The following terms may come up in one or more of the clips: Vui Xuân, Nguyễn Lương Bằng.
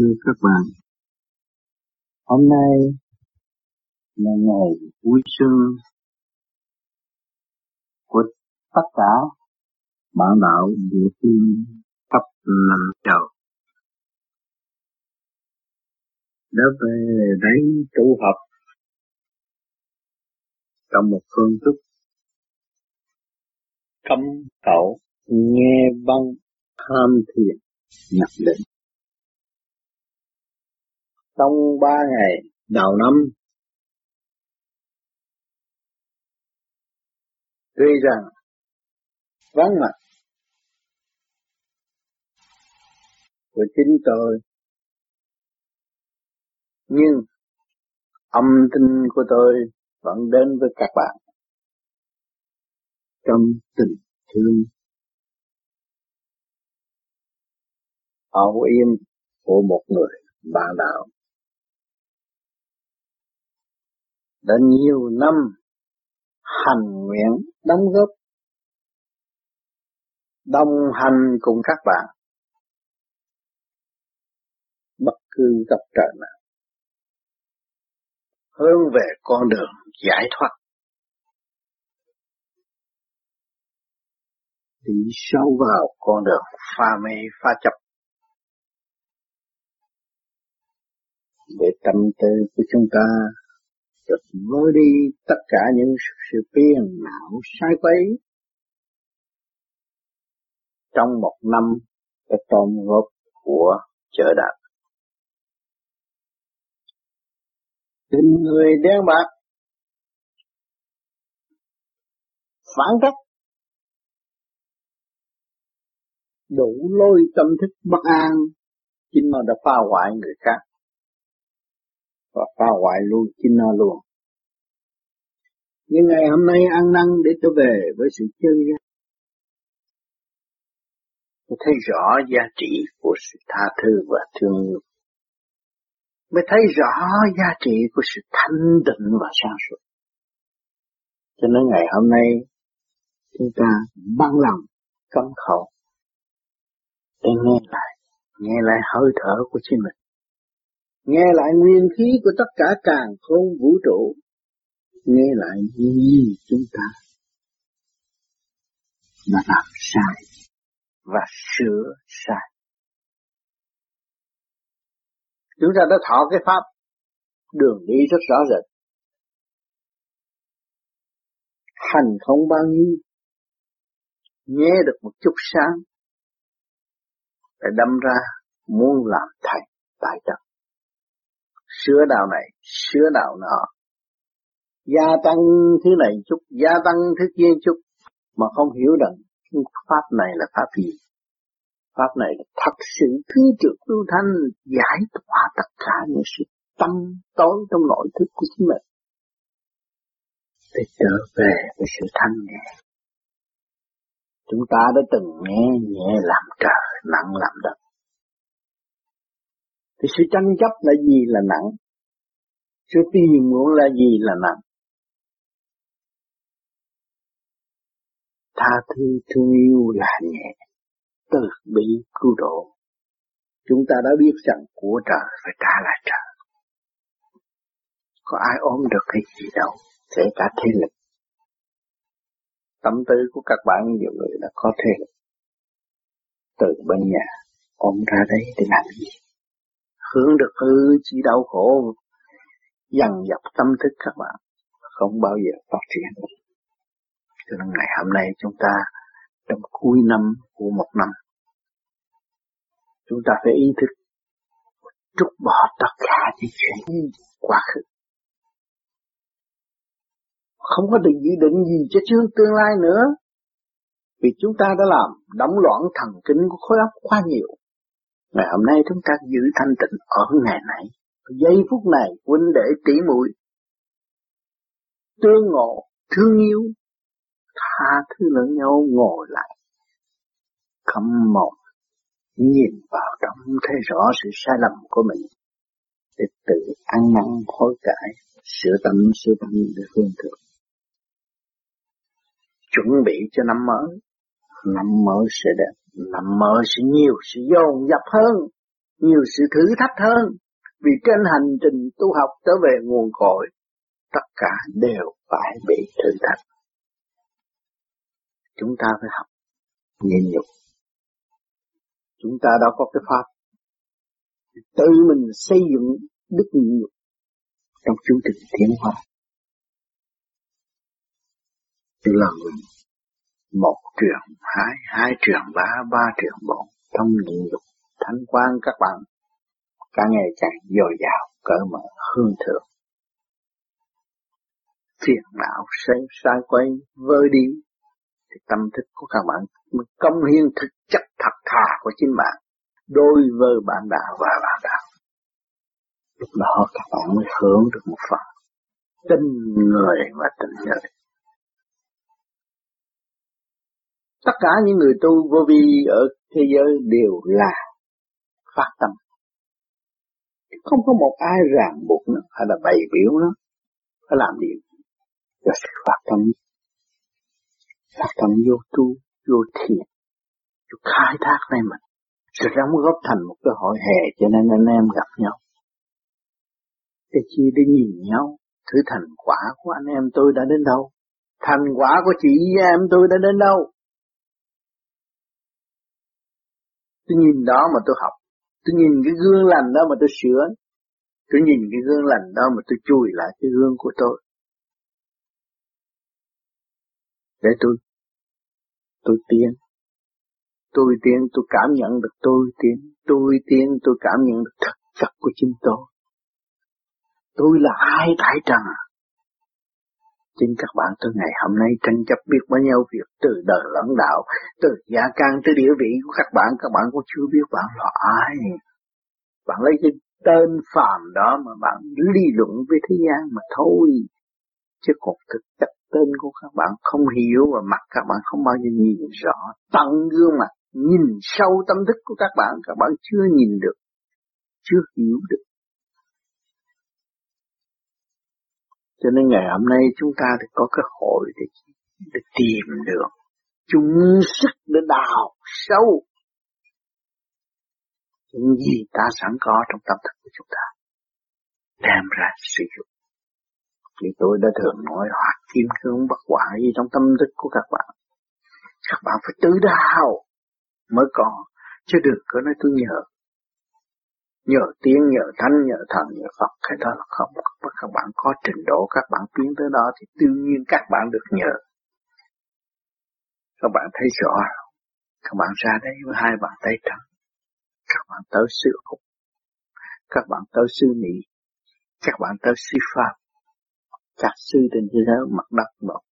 Thưa các bạn, hôm nay là ngày vui xuân của tất cả bạn đạo địa phương khắp Lâm Châu. Đã về đấy tụ họp trong một phương thức cấm cẩu nghe băng tham thiền nhập định. Trong 3 ngày đầu năm, tuy rằng vắng mặt của chính tôi, nhưng âm thanh của tôi vẫn đến với các bạn trong tình thương âu yếm của một người bạn đạo đã nhiều năm hành nguyện đóng góp, đồng hành cùng các bạn bất cứ gặp trở nào, hướng về con đường giải thoát, đi sâu vào con đường pha mê pha chấp, để tâm tư của chúng ta được vơi đi tất cả những sự phiền não sai quấy trong một năm cái tôm góp của chợ đạp. Tình người đen bạc phản cách đủ lôi tâm thức bất an, chính nó đã phá hoại người khác và phá hoại luôn chính nó luôn. Nhưng ngày hôm nay ăn năn để trở về với sự chân giác, mới thấy rõ giá trị của sự tha thứ và thương yêu, mới thấy rõ giá trị của sự thanh tịnh và sáng suốt. Cho nên ngày hôm nay chúng ta bằng lòng cấm khẩu để nghe lại hơi thở của chính mình, nghe lại nguyên khí của tất cả càn khôn vũ trụ, nghe lại những gì chúng ta đã làm sai và sửa sai. Chúng ta đã thọ cái pháp đường đi rất rõ rệt, hành không bao nhiêu, nghe được một chút sáng, lại đâm ra muốn làm thầy tại trận, sửa đạo này, sửa đạo nọ, gia tăng thứ này chút, gia tăng thứ kia chút, mà không hiểu rằng pháp này là pháp gì. Pháp này thật sự thứ trực lưu thanh, giải tỏa tất cả những sự tâm tối trong nội thức của chính mình, để trở về với sự thanh nhẹ. Chúng ta đã từng nghe nhẹ làm trời, nặng làm đất. Thì sự tranh chấp là gì là nặng, sự tìm muốn là gì là nặng. Tha thứ thương yêu là nhẹ, từ bi cứu độ. Chúng ta đã biết rằng của trời phải trả lại trời, có ai ôm được cái gì đâu, kể cả thế lực. Tâm tư của các bạn nhiều người là có thế lực, từ bên nhà ôm ra đấy để làm gì? Hướng được hư chỉ đau khổ, dằn dập tâm thức các bạn, không bao giờ phát triển. Cho nên ngày hôm nay chúng ta trong cuối năm của một năm, chúng ta phải ý thức trút bỏ tất cả những chuyện quá khứ. Không có định dự định gì cho tương lai nữa, vì chúng ta đã làm động loạn thần kinh của khối óc quá nhiều. Ngày hôm nay chúng ta giữ thanh tịnh ở ngày này, giây phút này, huynh đệ tỷ muội tương ngộ, thương yêu, tha thứ lẫn nhau, ngồi lại khâm mộng, nhìn vào trong thấy rõ sự sai lầm của mình, để tự ăn năn hối cải, sửa tâm để phương thượng, chuẩn bị cho năm mới. Năm mới sẽ đẹp, năm mới sẽ nhiều sự dồn dập hơn, nhiều sự thử thách hơn, vì trên hành trình tu học trở về nguồn cội, tất cả đều phải bị thử thách. Chúng ta phải học nhịn nhục. Chúng ta đã có cái pháp tự mình xây dựng đức nhịn nhục trong chương trình tiến hóa. Từ lần 1 truyền 2, 2 truyền 3, 3 truyền 4 trong nhịn nhục thánh quang, các bạn càng ngày càng dồi dào, cởi mở, hương thượng. Phiền não sai quay vơi đi thì tâm thức của các bạn mới công hiến thực chất thật thà của chính bạn đối với bạn đạo và bạn đạo. Lúc đó các bạn mới hưởng được một phần tình người và tình đời. Tất cả những người tu vô vi ở thế giới đều là phát tâm, không có một ai ràng buộc nó hay là bày biểu nó phải làm điều. Và sự phát tâm vô tu, vô thiền, vô khai thác lên mình, rồi đóng góp thành một cái hội hè, cho nên anh em gặp nhau để chi, để nhìn nhau thử thành quả của anh em tôi đã đến đâu, thành quả của chị em tôi đã đến đâu. Tôi nhìn đó mà tôi học, tôi nhìn cái gương lành đó mà tôi sửa, tôi nhìn cái gương lành đó mà tôi chui lại cái gương của tôi, để tôi tiến, tôi cảm nhận được tôi tiến, tôi cảm nhận được thực chất của chính tôi là ai tại trần. Chính các bạn tôi ngày hôm nay tranh chấp biết bao nhiêu việc, từ đời lẫn đạo, từ gia căn tới địa vị của các bạn cũng chưa biết bạn là ai. Bạn lấy cái tên phàm đó mà bạn lý luận với thế gian mà thôi, chứ còn thực chất tên của các bạn không hiểu và mặt các bạn không bao giờ nhìn rõ tận gương mặt, nhìn sâu tâm thức của các bạn chưa nhìn được, chưa hiểu được. Cho nên ngày hôm nay chúng ta thì có cơ hội để tìm được chung sức để đào sâu những gì ta sẵn có trong tâm thức của chúng ta, đem ra sử dụng. Thì tôi đã thường nói hoạt kim cương bất hoại gì trong tâm thức của các bạn. Các bạn phải tự đào mới còn, chứ đừng có nói tôi nhờ tiếng, nhờ thánh, nhờ thần, nhờ Phật, cái đó là không. Các bạn có trình độ, các bạn tiến tới đó thì tự nhiên các bạn được nhờ. Các bạn thấy rõ, các bạn ra đây với 2 bàn tay trắng, các bạn tới sư Húc, các bạn tới sư Mỹ, các bạn tới sư Pháp, các sư trên thế giới mặt đất một,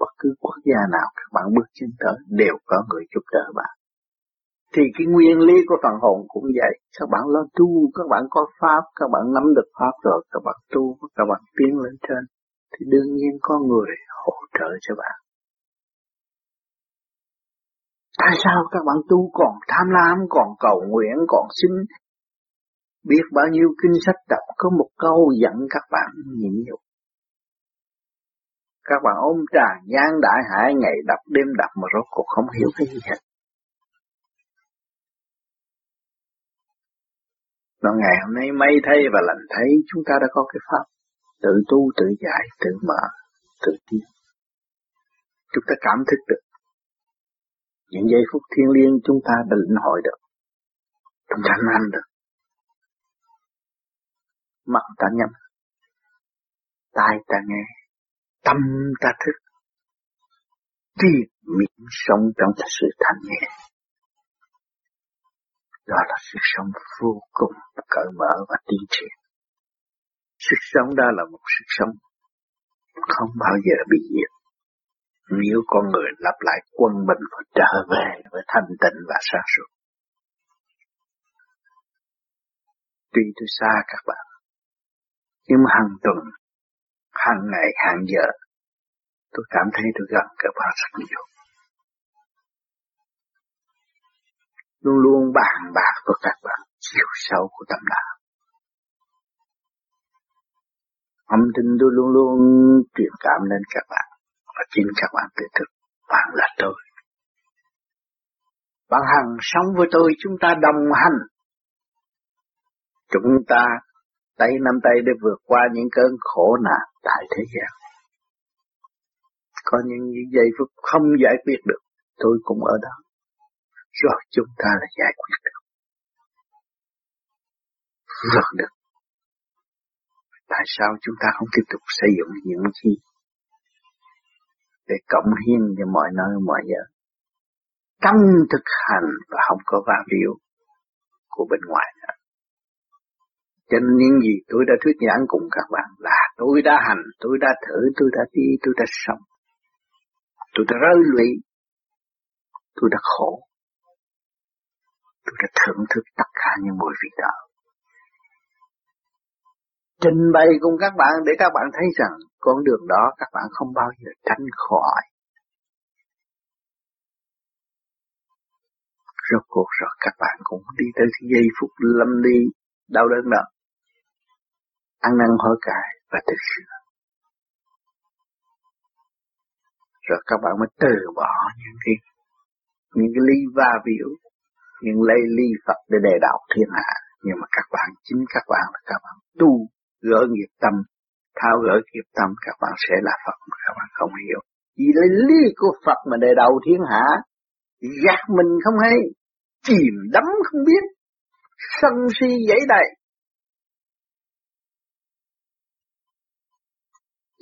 bất cứ quốc gia nào các bạn bước chân tới đều có người giúp đỡ bạn. Thì cái nguyên lý của phần hồn cũng vậy, các bạn lo tu, các bạn có pháp, các bạn nắm được pháp rồi, các bạn tu, các bạn tiến lên trên, thì đương nhiên có người hỗ trợ cho bạn. Tại sao các bạn tu còn tham lam, còn cầu nguyện, còn xin biết bao nhiêu kinh sách đọc có một câu dẫn các bạn nhịn nhục. Các bạn ôm trà gian đại hải, ngày đọc đêm đọc mà rốt cuộc không hiểu cái gì hết. Và ngày hôm nay may thay và lành thấy chúng ta đã có cái pháp tự tu, tự giải, tự mở, tự tiến. Chúng ta cảm thức được những giây phút thiêng liêng, chúng ta đã lĩnh hội được, chúng ta ăn được, mắt ta nhắm, tai ta nghe, tâm ta thức, trí miệng sống trong sự thanh nhẹ. Đó là sự sống vô cùng cởi mở và tiến triển. Sự sống đó là một sự sống không bao giờ bị diệt. Nếu con người lập lại quân bình và trở về với thanh tịnh và sáng suốt. Tuy tôi xa các bạn, nhưng mà hàng tuần, hàng ngày, hàng giờ, tôi cảm thấy tôi gần các bạn rất nhiều. Luôn luôn bàn bạc với các bạn chiều sâu của tâm đạo. Âm thanh tôi luôn luôn truyền cảm lên các bạn, và chính các bạn tự thực, bạn là tôi. Bạn hằng sống với tôi, chúng ta đồng hành. chúng ta tay nắm tay để vượt qua những cơn khổ nạn tại thế gian. Có những giây phút không giải quyết được, tôi cũng ở đó. Rồi chúng ta là giải quyết được, vượt được. Tại sao chúng ta không tiếp tục xây dựng những chi để cộng hiến cho mọi nơi mọi giờ, tâm thực hành và không có va biểu của bên ngoài nữa. Cho nên những gì tôi đã thuyết giảng cùng các bạn là tôi đã hành, tôi đã thử, tôi đã đi, tôi đã sống, tôi đã rơi lụy, tôi đã khổ, tôi đã thưởng thức tất cả những mùi vị đó. Trình bày cùng các bạn để các bạn thấy rằng con đường đó các bạn không bao giờ tránh khỏi. Rốt cuộc rồi các bạn cũng đi tới giây phút lâm ly, đau đớn đó, ăn năn hối cải và tự sửa. Rồi các bạn mới từ bỏ những cái ly va biểu, những lấy ly Phật để đề đạo thiên hạ. Nhưng mà các bạn, chính các bạn là các bạn tu, gỡ nghiệp tâm, tháo gỡ nghiệp tâm, các bạn sẽ là Phật mà các bạn không hiểu. Chỉ lấy lý của Phật mà đề đầu thiên hạ, gạt mình không hay, chìm đắm không biết, sân si dẫy đầy.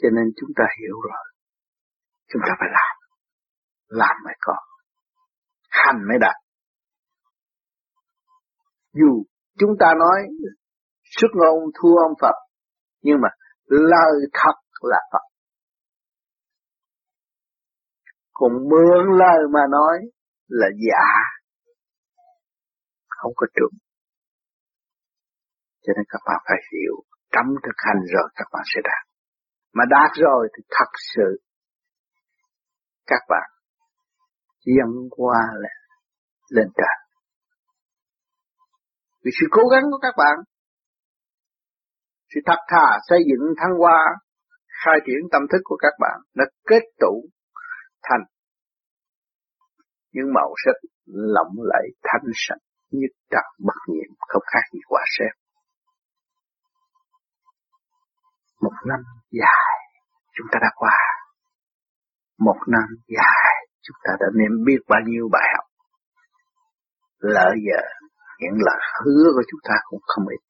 Cho nên chúng ta hiểu rồi, chúng ta phải làm mới có, hành mới đạt. Dù chúng ta nói xuất ngôn thua ông Phật, nhưng mà lời thật là Phật. Còn mượn lời mà nói là giả, không có trúng. Cho nên các bạn phải hiểu, cấm thực hành rồi các bạn sẽ đạt. Mà đạt rồi thì thật sự các bạn dâng qua lên trời. Vì sự cố gắng của các bạn, sự thật thà xây dựng thăng hoa, khai triển tâm thức của các bạn đã kết tụ thành những màu sắc lộng lẫy thanh sạch nhất trần bất nhiễm, không khác gì quả sét. Một năm dài chúng ta đã qua, một năm dài chúng ta đã nếm biết bao nhiêu bài học. Lỡ giờ những lời hứa của chúng ta cũng không ít,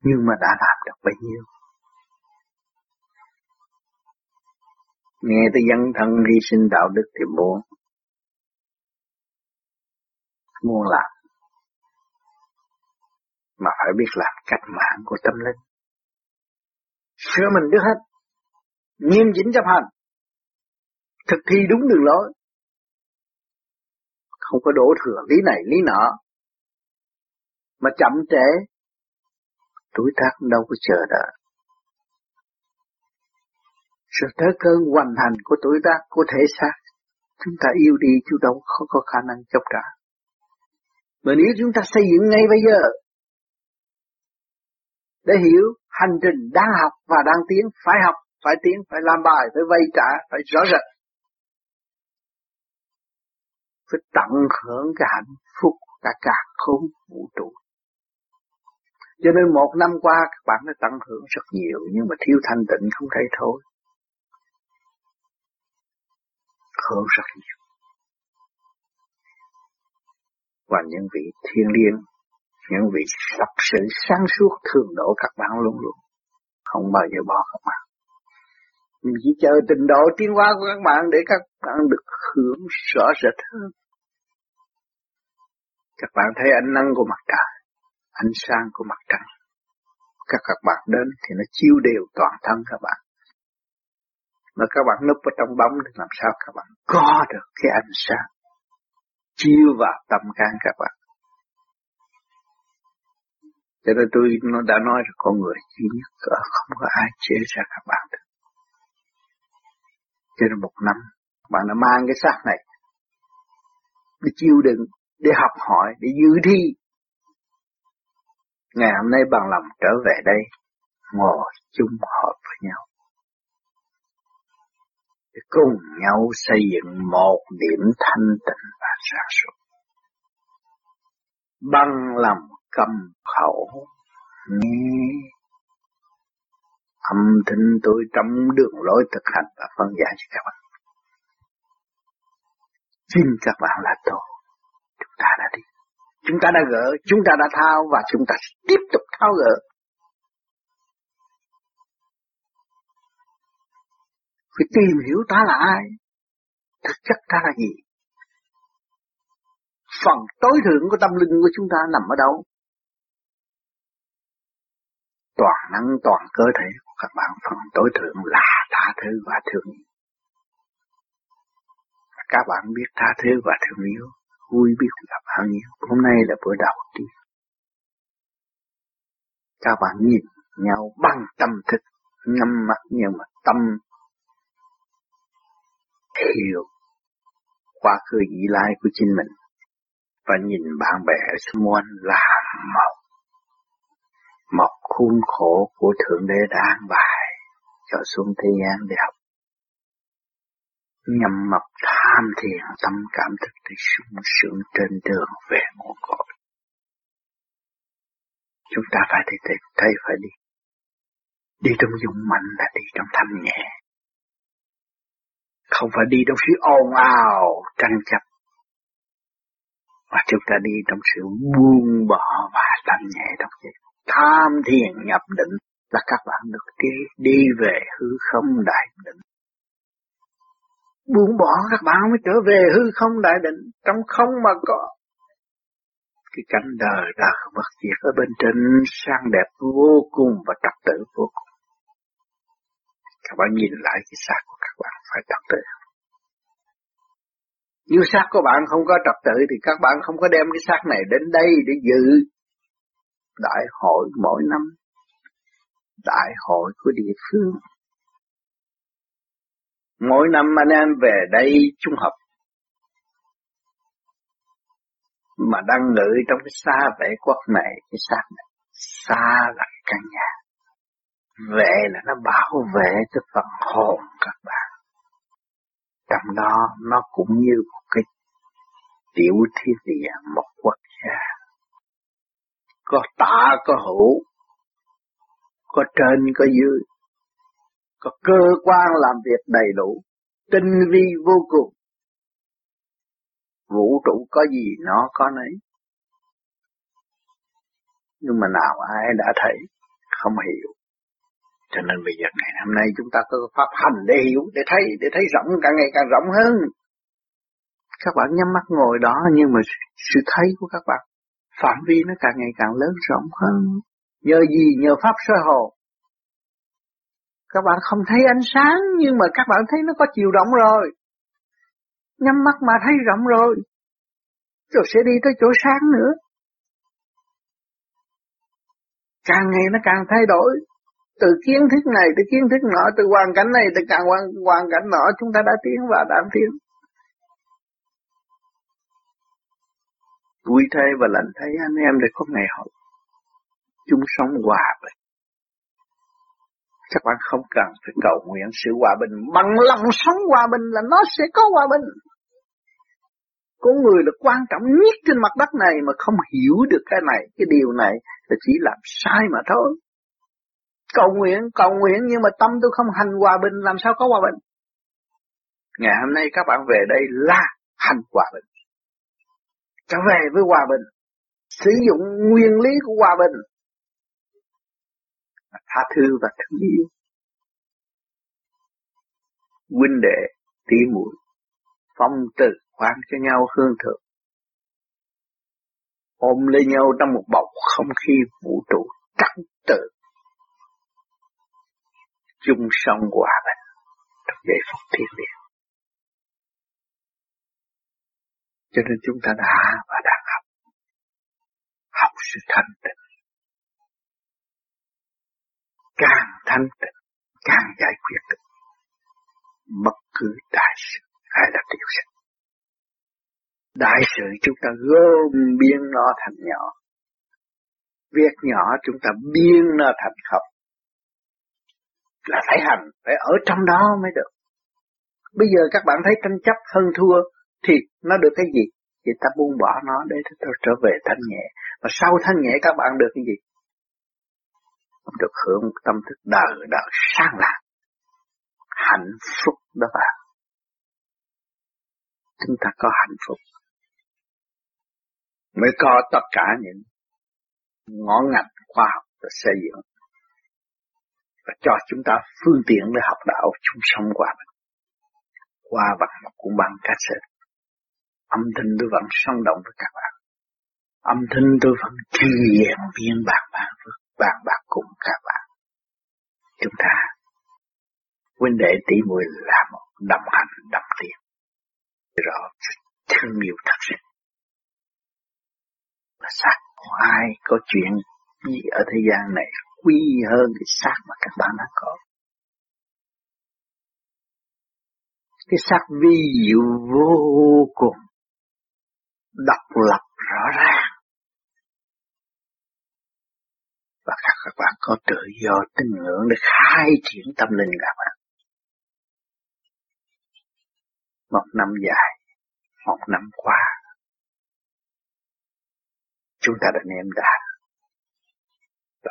nhưng mà đã làm được bấy nhiêu. Nghe tới dân thân hy sinh đạo đức thì muốn làm, mà phải biết làm cách mạng của tâm linh, sửa mình được hết, nghiêm chỉnh chấp hành, thực thi đúng đường lối, không có đổ thừa lý này lý nọ, mà chậm trễ, tuổi tác đâu có chờ đợi. Sự tới cơn hoàn thành của tuổi tác, của thể xác, chúng ta yêu đi chứ đâu không có khả năng chống trả. Mà nếu chúng ta xây dựng ngay bây giờ, để hiểu hành trình đang học và đang tiến, phải học, phải tiến, phải làm bài, phải vay trả, phải rõ rệt. Phải tận hưởng cái hạnh phúc cả càn khôn vũ trụ. Cho nên một năm qua các bạn đã tận hưởng rất nhiều, nhưng mà thiếu thanh tịnh không thấy thôi. Hưởng rất nhiều. Và những vị thiên liêng, những vị thật sự sáng suốt thường độ các bạn luôn luôn, không bao giờ bỏ các bạn. Mình chỉ chờ trình độ tiến hóa của các bạn để các bạn được hưởng rõ rệt hơn. Các bạn thấy ánh nắng của mặt trời, ánh sáng của mặt trăng. Các bạn đến thì nó chiếu đều toàn thân các bạn. Mà các bạn núp ở trong bóng thì làm sao các bạn có được cái ánh sáng chiếu vào tâm can các bạn. Cho nên tôi đã nói là con người duy nhất không có ai chế ra các bạn được. Cho nên một năm bạn đã mang cái xác này để chịu đựng, để học hỏi, để dự thi. Ngày hôm nay bằng lòng trở về đây, ngồi chung họp với nhau, để cùng nhau xây dựng một điểm thanh tịnh và sáng suốt. bằng lòng cầm khẩu nghe âm thanh tôi trong đường lối thực hành và phân giải cho các bạn. Xin các bạn là tổ, chúng ta đã đi, chúng ta đã gỡ, chúng ta đã thao và chúng ta tiếp tục thao gỡ. Phải tìm hiểu ta là ai, thực chất ta là gì. Phần tối thượng của tâm linh của chúng ta nằm ở đâu? Toàn năng toàn cơ thể của các bạn, phần tối thượng là tha thứ và thương yêu. Các bạn biết tha thứ và thương yêu, vui biết là bao nhiêu. Hôm nay là buổi đầu tiên. Các bạn nhìn nhau bằng tâm thức, ngâm mắt nhưng mà tâm hiểu quá khứ vị lai của chính mình và nhìn bạn bè xung quanh là một khuôn khổ của Thượng Đế đang bài cho xuống thế gian để học. Nhằm mập tham thiền tâm cảm thức để sung sướng trên đường về nguồn cội. Chúng ta phải thấy phải đi. Đi trong dũng mạnh là đi trong thanh nhẹ. Không phải đi trong sự ồn ào, tranh chấp. Mà chúng ta đi trong sự buông bỏ và thanh nhẹ trong việc. Tham thiền nhập định là các bạn được đi về hư không đại định. Buông bỏ các bạn mới trở về hư không đại định, trong không mà có. Cái cảnh đời đã bất diệt ở bên trên sang đẹp vô cùng và trật tự vô cùng. Các bạn nhìn lại cái xác của các bạn phải trật tự. Nếu xác của bạn không có trật tự thì các bạn không có đem cái xác này đến đây để dự đại hội mỗi năm, đại hội của địa phương. Mỗi năm anh em về đây chung họp mà đang ngự trong cái xa vệ quốc này, cái xác này, xa là căn nhà, vệ là nó bảo vệ cái phần hồn các bạn. Trong đó nó cũng như một cái tiểu thiên địa, một quốc gia, có tả có hữu, có trên có dưới. Có cơ quan làm việc đầy đủ, tinh vi vô cùng. Vũ trụ có gì nó có nấy. Nhưng mà nào ai đã thấy, không hiểu. Cho nên bây giờ ngày hôm nay chúng ta có pháp hành để hiểu, để thấy rộng, càng ngày càng rộng hơn. Các bạn nhắm mắt ngồi đó nhưng mà sự thấy của các bạn, phạm vi nó càng ngày càng lớn rộng hơn. Nhờ gì? Nhờ pháp soi hồn. Các bạn không thấy ánh sáng nhưng mà các bạn thấy nó có chiều rộng rồi. Nhắm mắt mà thấy rộng rồi. Rồi sẽ đi tới chỗ sáng nữa. Càng ngày nó càng thay đổi. Từ kiến thức này, từ kiến thức nọ, từ hoàn cảnh này, từ càng hoàn cảnh nọ chúng ta đã tiến và đang tiến. Vui thay và lạnh thay anh em để có ngày hội. Chúng sống hòa bình. Các bạn không cần phải cầu nguyện sự hòa bình. Bằng lòng sống hòa bình là nó sẽ có hòa bình. Có người là quan trọng nhất trên mặt đất này mà không hiểu được cái này, cái điều này là chỉ làm sai mà thôi. Cầu nguyện nhưng mà tâm tôi không hành hòa bình làm sao có hòa bình. Ngày hôm nay các bạn về đây là hành hòa bình. Trở về với hòa bình. Sử dụng nguyên lý của hòa bình. Tha thứ và thương yêu. Huynh đệ, tỉ muội, phong từ khoan cho nhau hương thượng. Ôm lấy nhau trong một bầu không khí vũ trụ trật tự. Chung sống hòa bình trong giây phút thiên liêng. Cho nên chúng ta đã và đang học sự thanh tịnh. Càng thanh tịnh, càng giải quyết được bất cứ đại sự hay là tiểu sự. Đại sự chúng ta gom biên nó thành nhỏ. Việc nhỏ chúng ta biên nó thành không. Là phải hành, phải ở trong đó mới được. Bây giờ các bạn thấy tranh chấp hơn thua thì nó được cái gì? Vậy ta buông bỏ nó để tôi trở về thanh nhẹ. Và sau thanh nhẹ các bạn được cái gì? Được hưởng tâm thức đời đời sáng lạc, hạnh phúc đó bạn. Chúng ta có hạnh phúc mới có tất cả những ngõ ngách khoa học và xây dựng và cho chúng ta phương tiện để học đạo chung sống qua vật một cuộn băng cassette. Âm thanh tôi vẫn sống động với các bạn, âm thanh tôi vẫn kỳ diệu viên bạn cùng các bạn. Chúng ta huynh đệ tỷ muội là một đồng hành đồng tiền, rõ thương yêu thật sự. Và xác của ai có chuyện gì ở thế gian này quý hơn cái xác mà các bạn đã có. Cái xác vi diệu vô cùng, độc lập rõ ràng. Và các bạn có tự do tín ngưỡng để khai triển tâm linh các bạn. Một năm dài, một năm qua, chúng ta đã niệm đạt, ta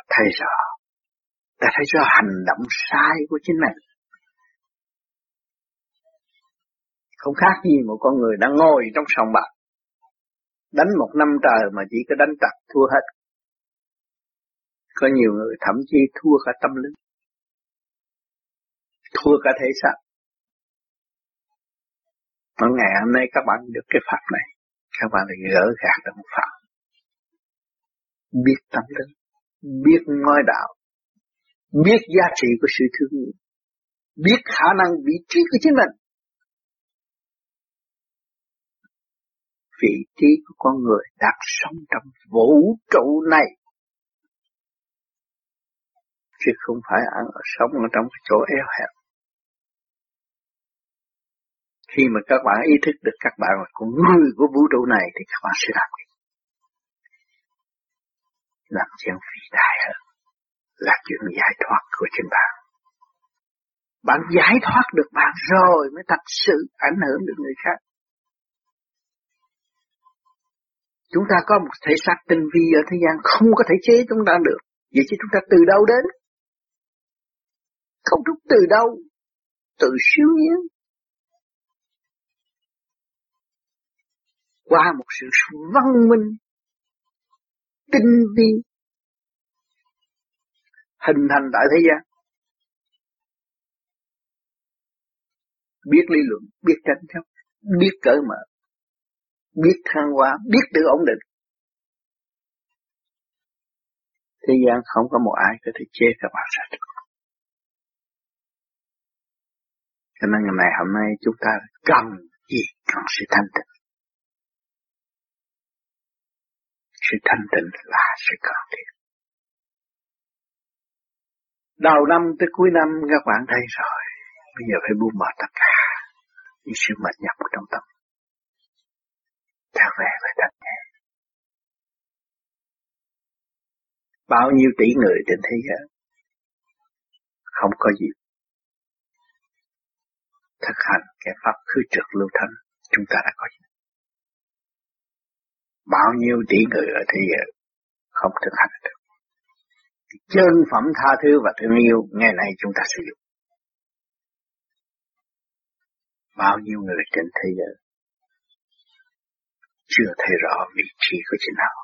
thấy rõ hành động sai của chính mình. Không khác gì một con người đang ngồi trong sòng bạc, đánh một năm trời mà chỉ có đánh trật thua hết. Có nhiều người thậm chí thua cả tâm linh, thua cả thể xác. Mà ngày hôm nay các bạn được cái pháp này, các bạn lại gỡ gạt được một pháp. Biết tâm linh, biết ngôi đạo, biết giá trị của sự thương yêu, biết khả năng vị trí của chính mình. Vị trí của con người đặt sống trong vũ trụ này, chứ không phải sống ở trong chỗ eo hẹp. Khi mà các bạn ý thức được các bạn là con người của vũ trụ này thì các bạn sẽ làm chuyện vĩ đại hơn, là chuyện giải thoát của chính bạn. Bạn giải thoát được bạn rồi mới thật sự ảnh hưởng được người khác. Chúng ta có một thể xác tinh vi ở thế gian không có thể chế chúng ta được. Vậy chứ chúng ta từ đâu đến? Không rút từ đâu, tự siêu nhiên. Qua một sự văn minh, tinh vi, hình thành tại thế gian. Biết lý luận, biết tranh chấp, biết cởi mở, biết thăng hoa, biết tự ổn định. Thế gian không có một ai có thể chế các bạn ra được. Cho nên ngày hôm nay chúng ta cần gì? Cần sự thanh tịnh. Sự thanh tịnh là sự cần thiết. Đầu năm tới cuối năm các bạn thấy rồi, bây giờ phải buông bỏ tất cả những sự mệt nhọc trong tâm, trở về với thanh nhẹ. Bao nhiêu tỷ người trên thế giới không có gì thực hành cái pháp khứ trực lưu thanh, chúng ta đã có gì. Bao nhiêu tỷ người ở thế giới không thực hành được chân phẩm tha thứ và thương yêu, ngày nay chúng ta sử dụng. Bao nhiêu người trên thế giới chưa thấy rõ vị trí của chính họ,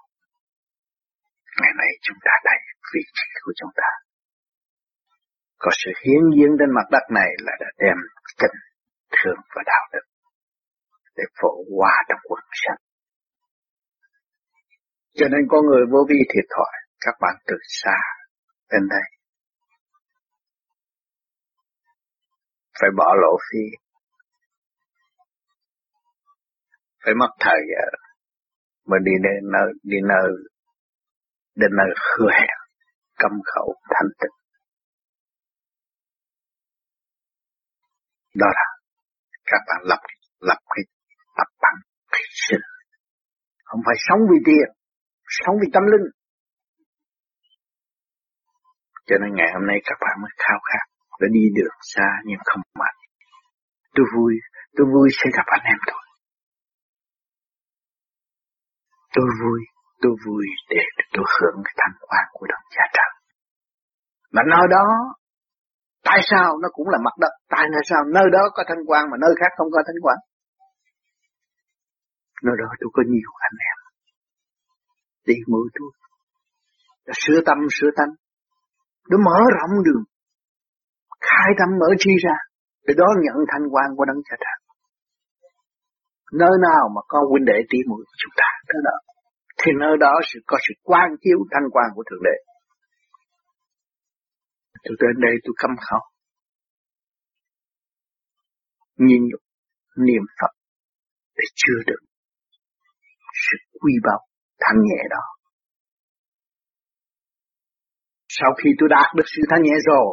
ngày nay chúng ta thấy vị trí của chúng ta. Có sự hiến dâng đến mặt đất này là đã đem tình thương và đạo đức để phổ qua trong quần sanh. Cho nên con người vô vi thiệt thòi, các bạn từ xa đến đây phải bỏ lộ phí, phải mất thời gian mới đi đến nơi hứa hẹn câm khẩu thanh tịnh. Đó là các bạn lập bản thị sinh, không phải sống vì tiền, sống vì tâm linh. Cho nên ngày hôm nay các bạn mới khao khát để đi đường xa nhưng không mạnh. Tôi vui sẽ gặp anh em thôi. Tôi vui để tôi hưởng cái thanh quan của đồng gia trời. Mà nơi đó, tại sao nó cũng là mặt đất? Tại sao nơi đó có thanh quan mà nơi khác không có thanh quan? Nơi đó tôi có nhiều anh em đi mỗi tôi, đã sửa tâm sửa tánh, để mở rộng đường, khai tâm mở trí ra, để đó nhận thanh quan của đấng cha trời. Nơi nào mà có huynh đệ tỷ muội của chúng ta đó đó, thì nơi đó sẽ có sự quang chiếu thanh quan của thượng đế. Tôi đến đây tôi câm khẩu, nhìn niệm Phật để chứa đựng sự quy báu thanh nhẹ đó. Sau khi tôi đạt được sự thanh nhẹ rồi,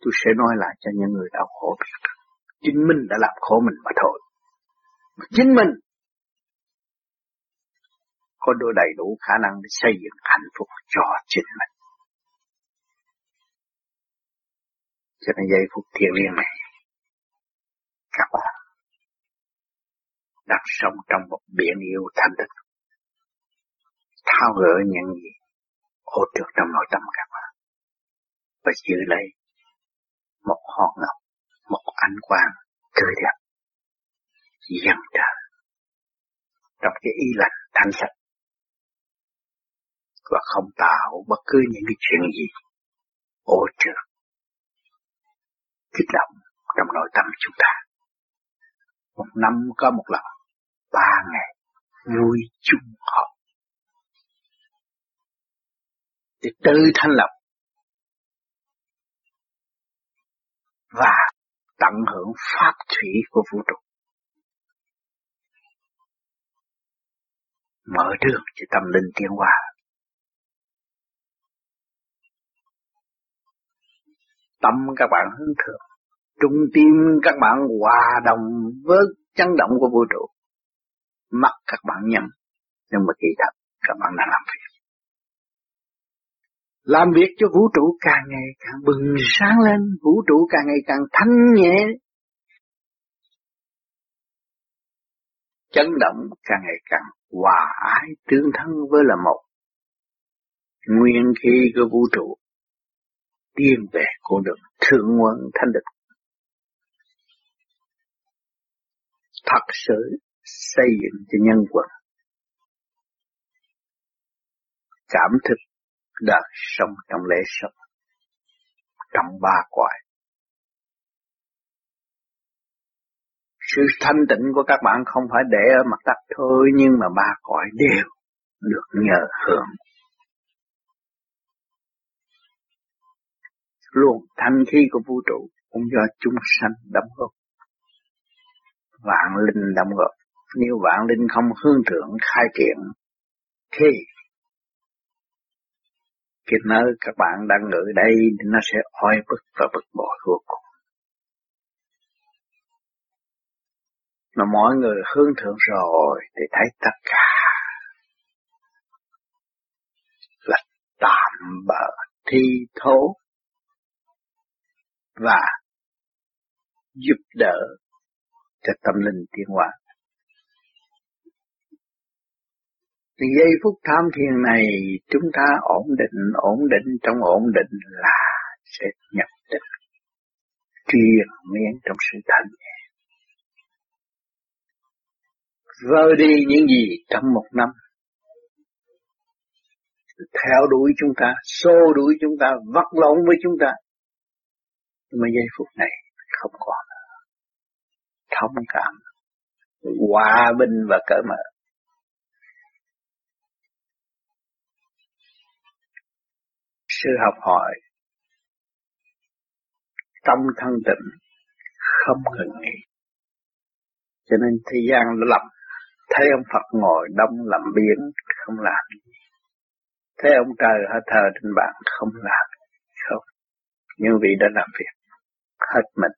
tôi sẽ nói lại cho những người đau khổ biết chính mình đã làm khổ mình mà thôi. Chính mình có đủ đầy đủ khả năng để xây dựng hạnh phúc cho chính mình. Cho nên giây phút thiêng liêng này, các bạn đang sống trong một biển yêu thanh tịnh, tháo gỡ những gì ô trược trong nội tâm các bạn và giữ lấy một hòn ngọc, một ánh quang tươi đẹp dần trở trong cái y lành thanh sạch và không tạo bất cứ những cái chuyện gì ô trược kích động trong nội tâm chúng ta. Một năm có một lần 3 ngày vui chung họp để tự thanh lập và tận hưởng pháp thủy của vũ trụ, mở đường cho tâm linh tiến hóa. Tâm các bạn hướng thượng, trung tim các bạn hòa đồng với chấn động của vũ trụ, mắt các bạn nhắm nhưng mà kỳ thật các bạn đang làm việc. Làm việc cho vũ trụ càng ngày càng bừng sáng lên, vũ trụ càng ngày càng thanh nhẹ, chấn động càng ngày càng hòa ái tương thân với là một. Nguyên khí của vũ trụ tiến về con đường thượng nguồn thanh định. Thật sự xây dựng cho nhân quần cảm thức đời sống trong lễ sống, trong 3 cõi. Sự thanh tịnh của các bạn không phải để ở mặt đất thôi, nhưng mà 3 cõi đều được nhờ hưởng. Luồng thanh khí của vũ trụ cũng do chúng sanh đóng góp, vạn linh đóng góp. Nếu vạn linh không hướng thượng khai triển thì cái nơi các bạn đang ở đây nó sẽ oi bức và bực bội vô cùng. Mà mọi người hướng thượng rồi thì thấy tất cả là tạm bợ thi thố và giúp đỡ cho tâm linh tiến hóa. Từ giây phút tham thiền này, chúng ta ổn định trong ổn định là sẽ nhập định, truyền miên trong sự thanh nhẹ. Vơi đi những gì trong 1 năm, theo đuổi chúng ta, xô đuổi chúng ta, vật lộn với chúng ta. Nhưng mà giây phút này không còn thông cảm, hòa bình và cởi mở. Sự học hỏi trong thân tịnh không ngừng nghỉ, cho nên thế gian lầm thấy ông Phật ngồi đông làm biến không làm, thấy ông trời hơi thờ trên bàn không làm, không, nhưng vị đã làm việc hết mình,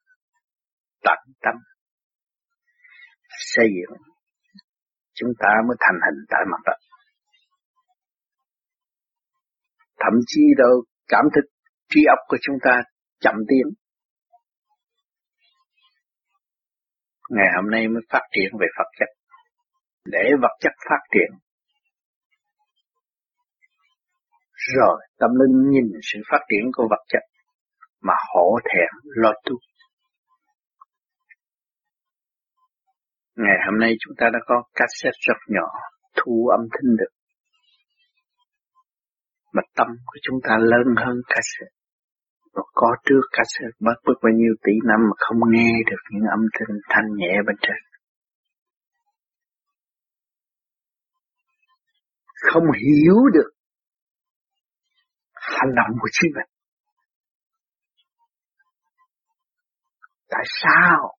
tận tâm xây dựng, chúng ta mới thành hình tại mặt đất. Thậm chí đâu cảm thức trí óc của chúng ta chậm tiến. ngày hôm nay mới phát triển về vật chất. Để vật chất phát triển, rồi tâm linh nhìn sự phát triển của vật chất mà hổ thẹn lo tu. Ngày hôm nay chúng ta đã có cassette rất nhỏ thu âm thanh được, mà tâm của chúng ta lớn hơn cassette. Và có trước cassette bất biết bao nhiêu tỷ năm mà không nghe được những âm thanh thanh nhẹ bên trên. Không hiểu được hành động của chính mình. Tại sao?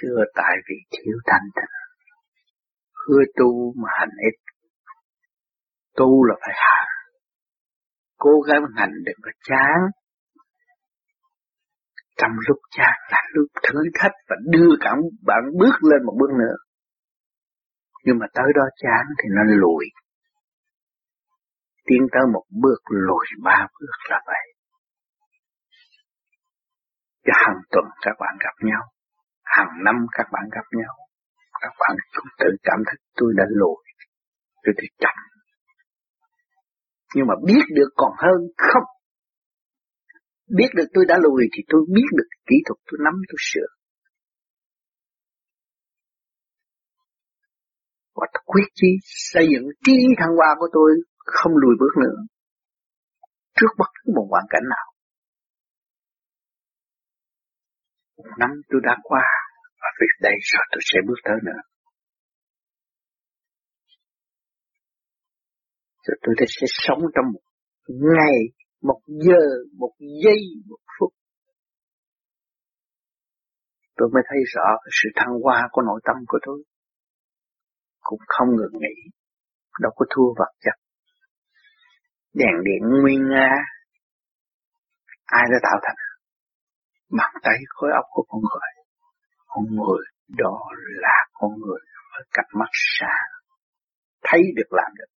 Thưa tại vì thiếu thanh tịnh. Hứa tu mà hành ít. Tu là phải hành. Cố gắng hành đừng có chán. Trong lúc chán là lúc thử thách và đưa cả bạn bước lên một bước nữa. Nhưng mà tới đó chán thì nó lùi. Tiến tới một bước lùi ba bước là vậy. Chứ hàng tuần các bạn gặp nhau, hàng năm các bạn gặp nhau, các bạn cũng tự cảm thấy tôi đã lùi, tôi đã chậm. Nhưng mà biết được còn hơn không. Biết được tôi đã lùi thì tôi biết được kỹ thuật tôi nắm tôi sửa. Và tôi quyết chí xây dựng trí thăng hoa của tôi không lùi bước nữa trước bất cứ một hoàn cảnh nào. Một năm tôi đã qua và việc đây rồi tôi sẽ bước tới nữa. Rồi tôi sẽ sống trong một ngày, một giờ, một giây, một phút. Tôi mới thấy rõ sự thăng hoa của nội tâm của tôi. Cũng không ngừng nghỉ, đâu có thua vật chất. Đèn điện nguyên Nga, ai đã tạo thành? Bàn tay khối óc của con người. Con người đó là con người với cặp mắt sáng, thấy được làm được.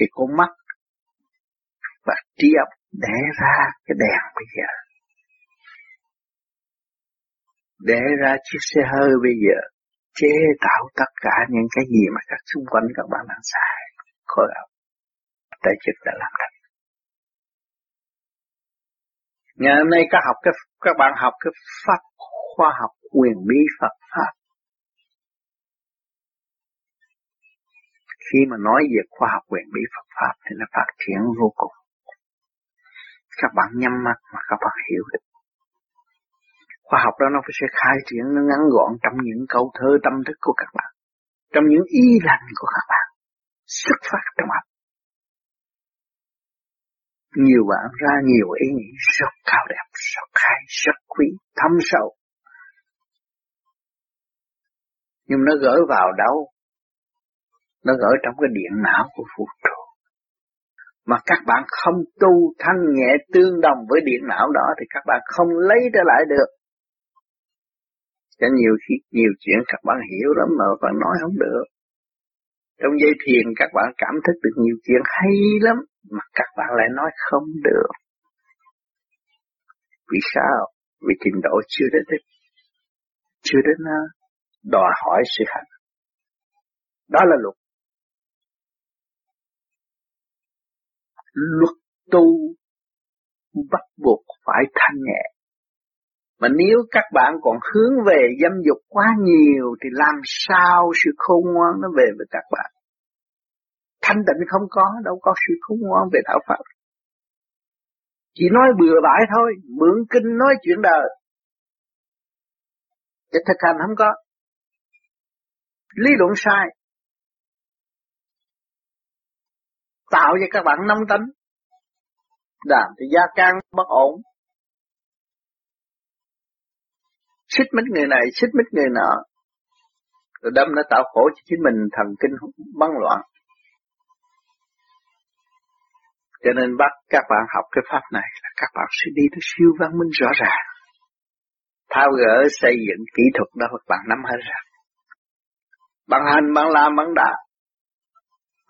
Thì con mắt và trí óc đẻ ra cái đèn bây giờ, đẻ ra chiếc xe hơi bây giờ, chế tạo tất cả những cái gì mà các xung quanh các bạn đang xài. Khối óc tại chức đã làm được. Ngày hôm nay các bạn học cái pháp khoa học quyền bí Phật Pháp. Khi mà nói về khoa học quyền bí Phật Pháp thì nó phát triển vô cùng. Các bạn nhắm mắt mà các bạn hiểu được. Khoa học đó nó sẽ khai triển, nó ngắn gọn trong những câu thơ tâm thức của các bạn. Trong những ý lành của các bạn. Xuất phát trong óc. Nhiều bạn ra nhiều ý nghĩ rất cao đẹp, rất hay, rất quý, thâm sâu. Nhưng nó gửi vào đâu? Nó gửi trong cái điện não của vũ trụ. Mà các bạn không tu thanh nhẹ tương đồng với điện não đó thì các bạn không lấy trở lại được. Cho nhiều chuyện các bạn hiểu lắm mà các bạn nói không được. Trong dây thiền các bạn cảm thức được nhiều chuyện hay lắm mà các bạn lại nói không được. Vì sao? Vì trình độ chưa đến đích. Chưa đến đòi hỏi sự hành. Đó là luật. Luật tu bắt buộc phải thanh nhẹ. Mà nếu các bạn còn hướng về dâm dục quá nhiều thì làm sao sự khôn ngoan nó về với các bạn? Thanh tịnh không có, đâu có sự khôn ngoan về đạo Phật. Chỉ nói bừa bãi thôi, mượn kinh nói chuyện đời. Chứ thực hành không có. Lý luận sai. Tạo cho các bạn nóng tính. Làm thì gia can bất ổn. Xích mít người này, xích mít người nọ. Rồi đâm nó tạo khổ cho chính mình, thần kinh bấn loạn. Cho nên bắt các bạn học cái pháp này là các bạn sẽ đi tới siêu văn minh rõ ràng. Tháo gỡ xây dựng kỹ thuật đó các bạn nắm hết ra. Bạn hành, bạn làm, bạn đạt.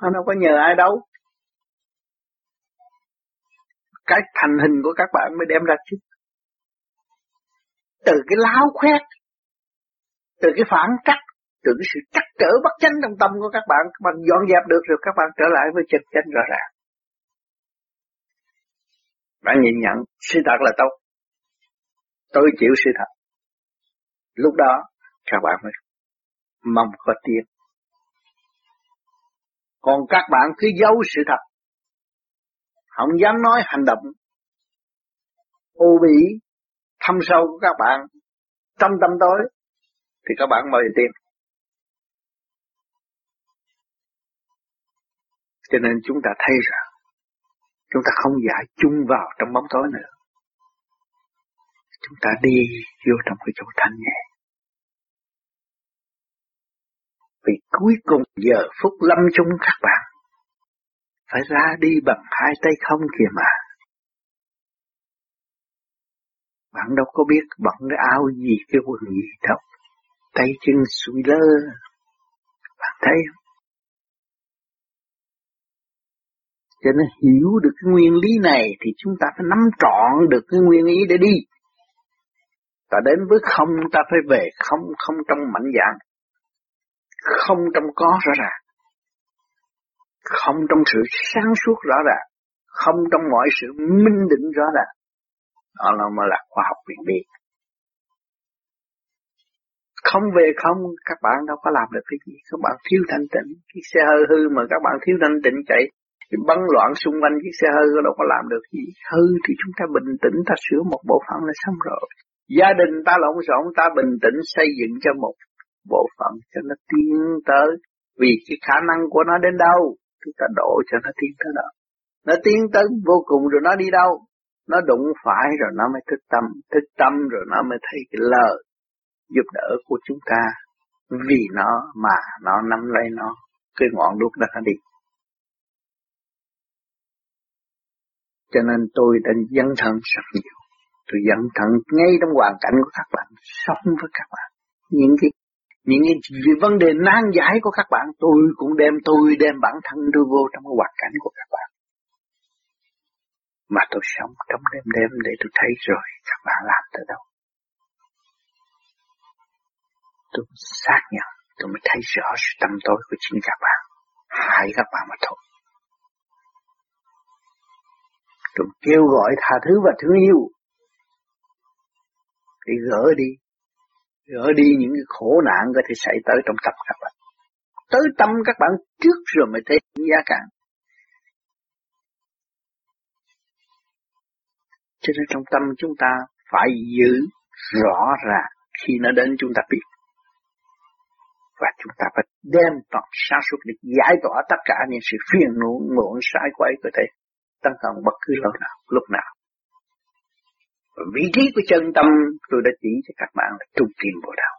Nó đâu có nhờ ai đâu. Cái thành hình của các bạn mới đem ra chứ. từ cái láo khoét, từ cái phản trắc, từ cái sự trắc trở bất chánh trong tâm của các bạn dọn dẹp được rồi các bạn trở lại với chân chánh rõ ràng. Bạn nhìn nhận sự thật là tốt, tôi chịu sự thật. Lúc đó các bạn mới mong có tiền. Còn các bạn cứ giấu sự thật, không dám nói hành động, ô bỉ thâm sâu của các bạn trong tâm tối thì các bạn mời tiền. Cho nên chúng ta thấy rằng chúng ta không giải chung vào trong bóng tối nữa. Chúng ta đi vô trong cái chỗ thanh nhẹ. Vì cuối cùng giờ phút lâm chung các bạn phải ra đi bằng hai tay không kìa mà. Bạn đâu có biết bận cái áo gì, cái quần gì đâu. Tay chân sụi lơ. Bạn thấy không? Cho nên hiểu được cái nguyên lý này thì chúng ta phải nắm trọn được cái nguyên lý để đi. Ta đến với không, ta phải về không, không trong mạnh dạn, không trong có rõ ràng, không trong sự sáng suốt rõ ràng, không trong mọi sự minh định rõ ràng. Đó là mà là khoa học viện biệt. Không về không, các bạn đâu có làm được cái gì, các bạn thiếu thanh tịnh. Cái xe hơi hư mà các bạn thiếu thanh tịnh chạy bắn loạn xung quanh chiếc xe hơi đâu có làm được gì. Hư thì chúng ta bình tĩnh, ta sửa một bộ phận là xong rồi. Gia đình ta lộn xộn, ta bình tĩnh xây dựng cho một bộ phận cho nó tiến tới. Vì cái khả năng của nó đến đâu, chúng ta đổ cho nó tiến tới đó. Nó tiến tới vô cùng rồi nó đi đâu? Nó đụng phải rồi nó mới thức tâm. Thức tâm rồi nó mới thấy cái lời giúp đỡ của chúng ta. Vì nó mà nó nắm lấy nó, cái ngọn đuốc đó nó đi. Cho nên tôi đã dấn thân rất nhiều. Tôi dấn thân ngay trong hoàn cảnh của các bạn, sống với các bạn. Những cái vấn đề nan giải của các bạn, tôi đem bản thân đưa vô trong cái hoàn cảnh của các bạn. Mà tôi sống trong đêm để tôi thấy rồi các bạn làm tới đâu. Tôi xác nhận, tôi mới thấy rõ sự tâm tối của chính các bạn. Hại các bạn mà thôi. Tôi kêu gọi tha thứ và thương yêu để gỡ đi những cái khổ nạn có thể xảy tới trong tâm các bạn. Tới tâm các bạn trước rồi mới thấy những giá cản. Cho nên trong tâm chúng ta phải giữ rõ ràng khi nó đến chúng ta biết. Và chúng ta phải đem toàn sáng suốt để giải tỏa tất cả những sự phiền muộn sai quấy của thể tâm thần bất cứ lúc nào. Và vị trí của chân tâm tôi đã chỉ cho các bạn là trung tâm bộ đạo.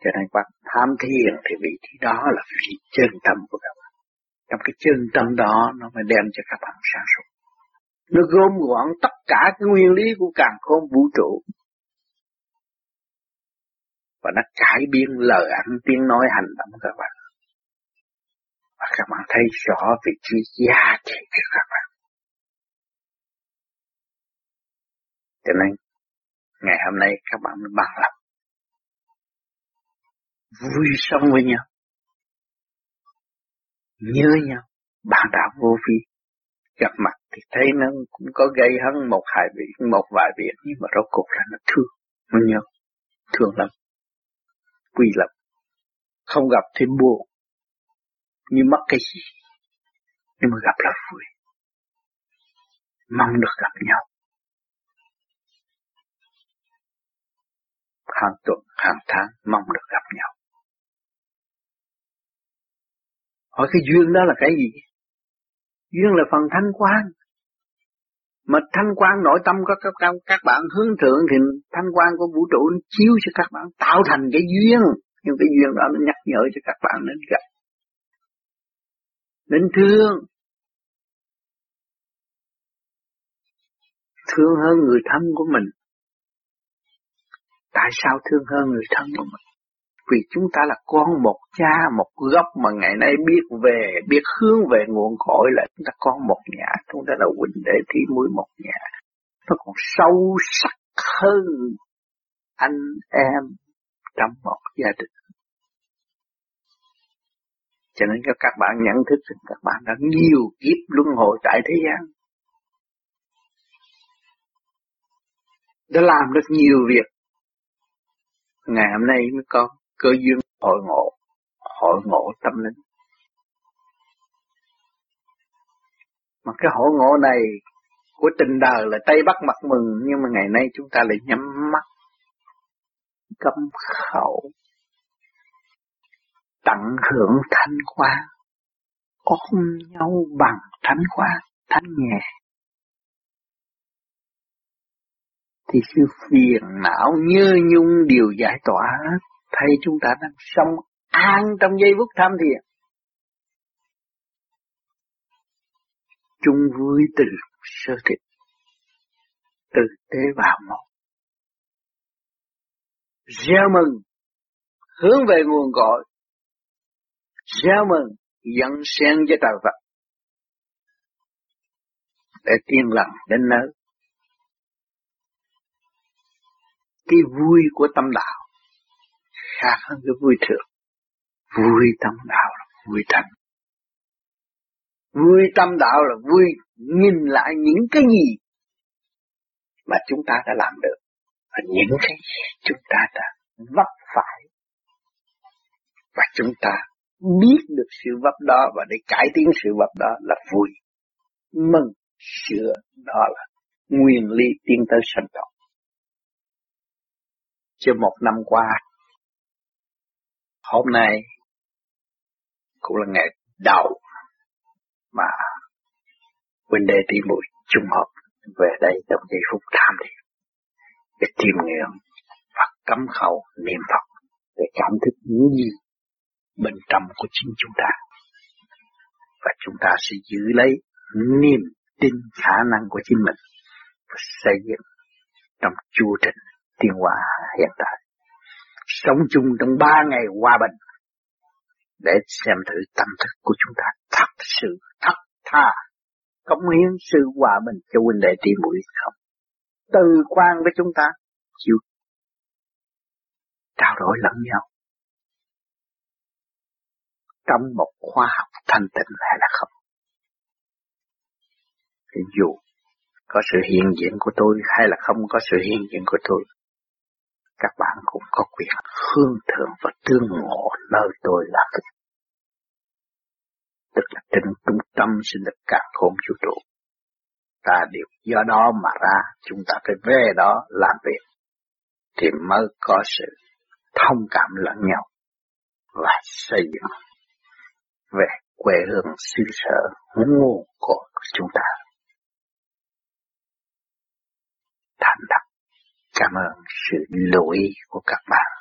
Cho nên các bạn tham thiền thì vị trí đó là vị chân tâm của các bạn. Trong cái chân tâm đó nó mới đem cho các bạn sáng suốt. Nó gom gọn tất cả cái nguyên lý của càn khôn vũ trụ. Và nó cải biến lời ăn, tiếng nói, hành động của các bạn. Và các bạn thấy rõ vị trí giá trị của các bạn. Cho nên, ngày hôm nay các bạn mới bằng lòng vui sống với nhau, nhớ nhau, bạn đạo vô vi. Gặp mặt thì thấy nó cũng có gây hấn một vài việc, nhưng mà rốt cuộc là nó thương, nó nhớ, thương lắm, quy lắm. Không gặp thì buồn, như mất cái gì, nhưng mà gặp là vui, mong được gặp nhau. Hàng tuần, hàng tháng mong được gặp nhau. Hỏi cái duyên đó là cái gì? Duyên là phần thanh quan. Mà thanh quan nội tâm của các bạn hướng thượng thì thanh quan của vũ trụ nó chiếu cho các bạn tạo thành cái duyên. Nhưng cái duyên đó nó nhắc nhở cho các bạn nên gặp, nên thương. Thương hơn người thân của mình. Tại sao thương hơn người thân của mình? Vì chúng ta là con một cha, một gốc mà ngày nay biết hướng về nguồn cội là chúng ta con một nhà, chúng ta là huynh đệ tỷ muội một nhà. Nó còn sâu sắc hơn anh em trong một gia đình. Cho nên các bạn nhận thức rằng các bạn đã nhiều kiếp luân hồi tại thế gian, đã làm được nhiều việc. Ngày hôm nay mới có cơ duyên hội ngộ tâm linh. Mà cái hội ngộ này của tình đời là tay bắt mặt mừng, nhưng mà ngày nay chúng ta lại nhắm mắt, cấm khẩu, tận hưởng thanh quan, ôm nhau bằng thanh quan, thanh nhẹ. Thì sự phiền não như nhung điều giải tỏa, thay chúng ta đang sống an trong giây phút tham thiền. Chung vui từ sơ thịt, từ tế bào một. Gieo mừng, hướng về nguồn cội. Gieo mừng, dẫn sen với tạo vật. Để tiên lặng đến nơi. Cái vui của tâm đạo khác hơn cái vui thường. Vui tâm đạo là vui thành. Vui tâm đạo là vui nhìn lại những cái gì mà chúng ta đã làm được, và những cái gì chúng ta đã vấp phải, và chúng ta biết được sự vấp đó, và để cải tiến sự vấp đó là vui mừng sửa. Đó là nguyên lý tiến tới sanh tồn. Chứ một năm qua, hôm nay cũng là ngày đầu mà Huynh Đệ Tỷ Muội chung họp về đây trong giây phút tham thiền để chiêm nghiệm và cắm khẩu niệm Phật để cảm thức những gì bên trong của chính chúng ta, và chúng ta sẽ giữ lấy niềm tin khả năng của chính mình và xây dựng trong chu trình tiến hóa hiện tại, sống chung trong 3 ngày hòa bình để xem thử tâm thức của chúng ta thật sự thật thà cống hiến sự hòa bình cho huynh đệ tỷ muội không, từ quan với chúng ta chịu trao đổi lẫn nhau trong một khoa học thanh tịnh hay là không. Thì dù có sự hiện diện của tôi hay là không có sự hiện diện của tôi, các bạn cũng có quyền hương thượng và tương ngộ nơi tôi làm việc. Tức là trên trung tâm sinh lực cả khôn vũ trụ, ta đều do đó mà ra, chúng ta phải về đó làm việc thì mới có sự thông cảm lẫn nhau và xây dựng về quê hương xứ sở nguồn cội của chúng ta. Thành thật cảm ơn sự lưu ý của các bạn.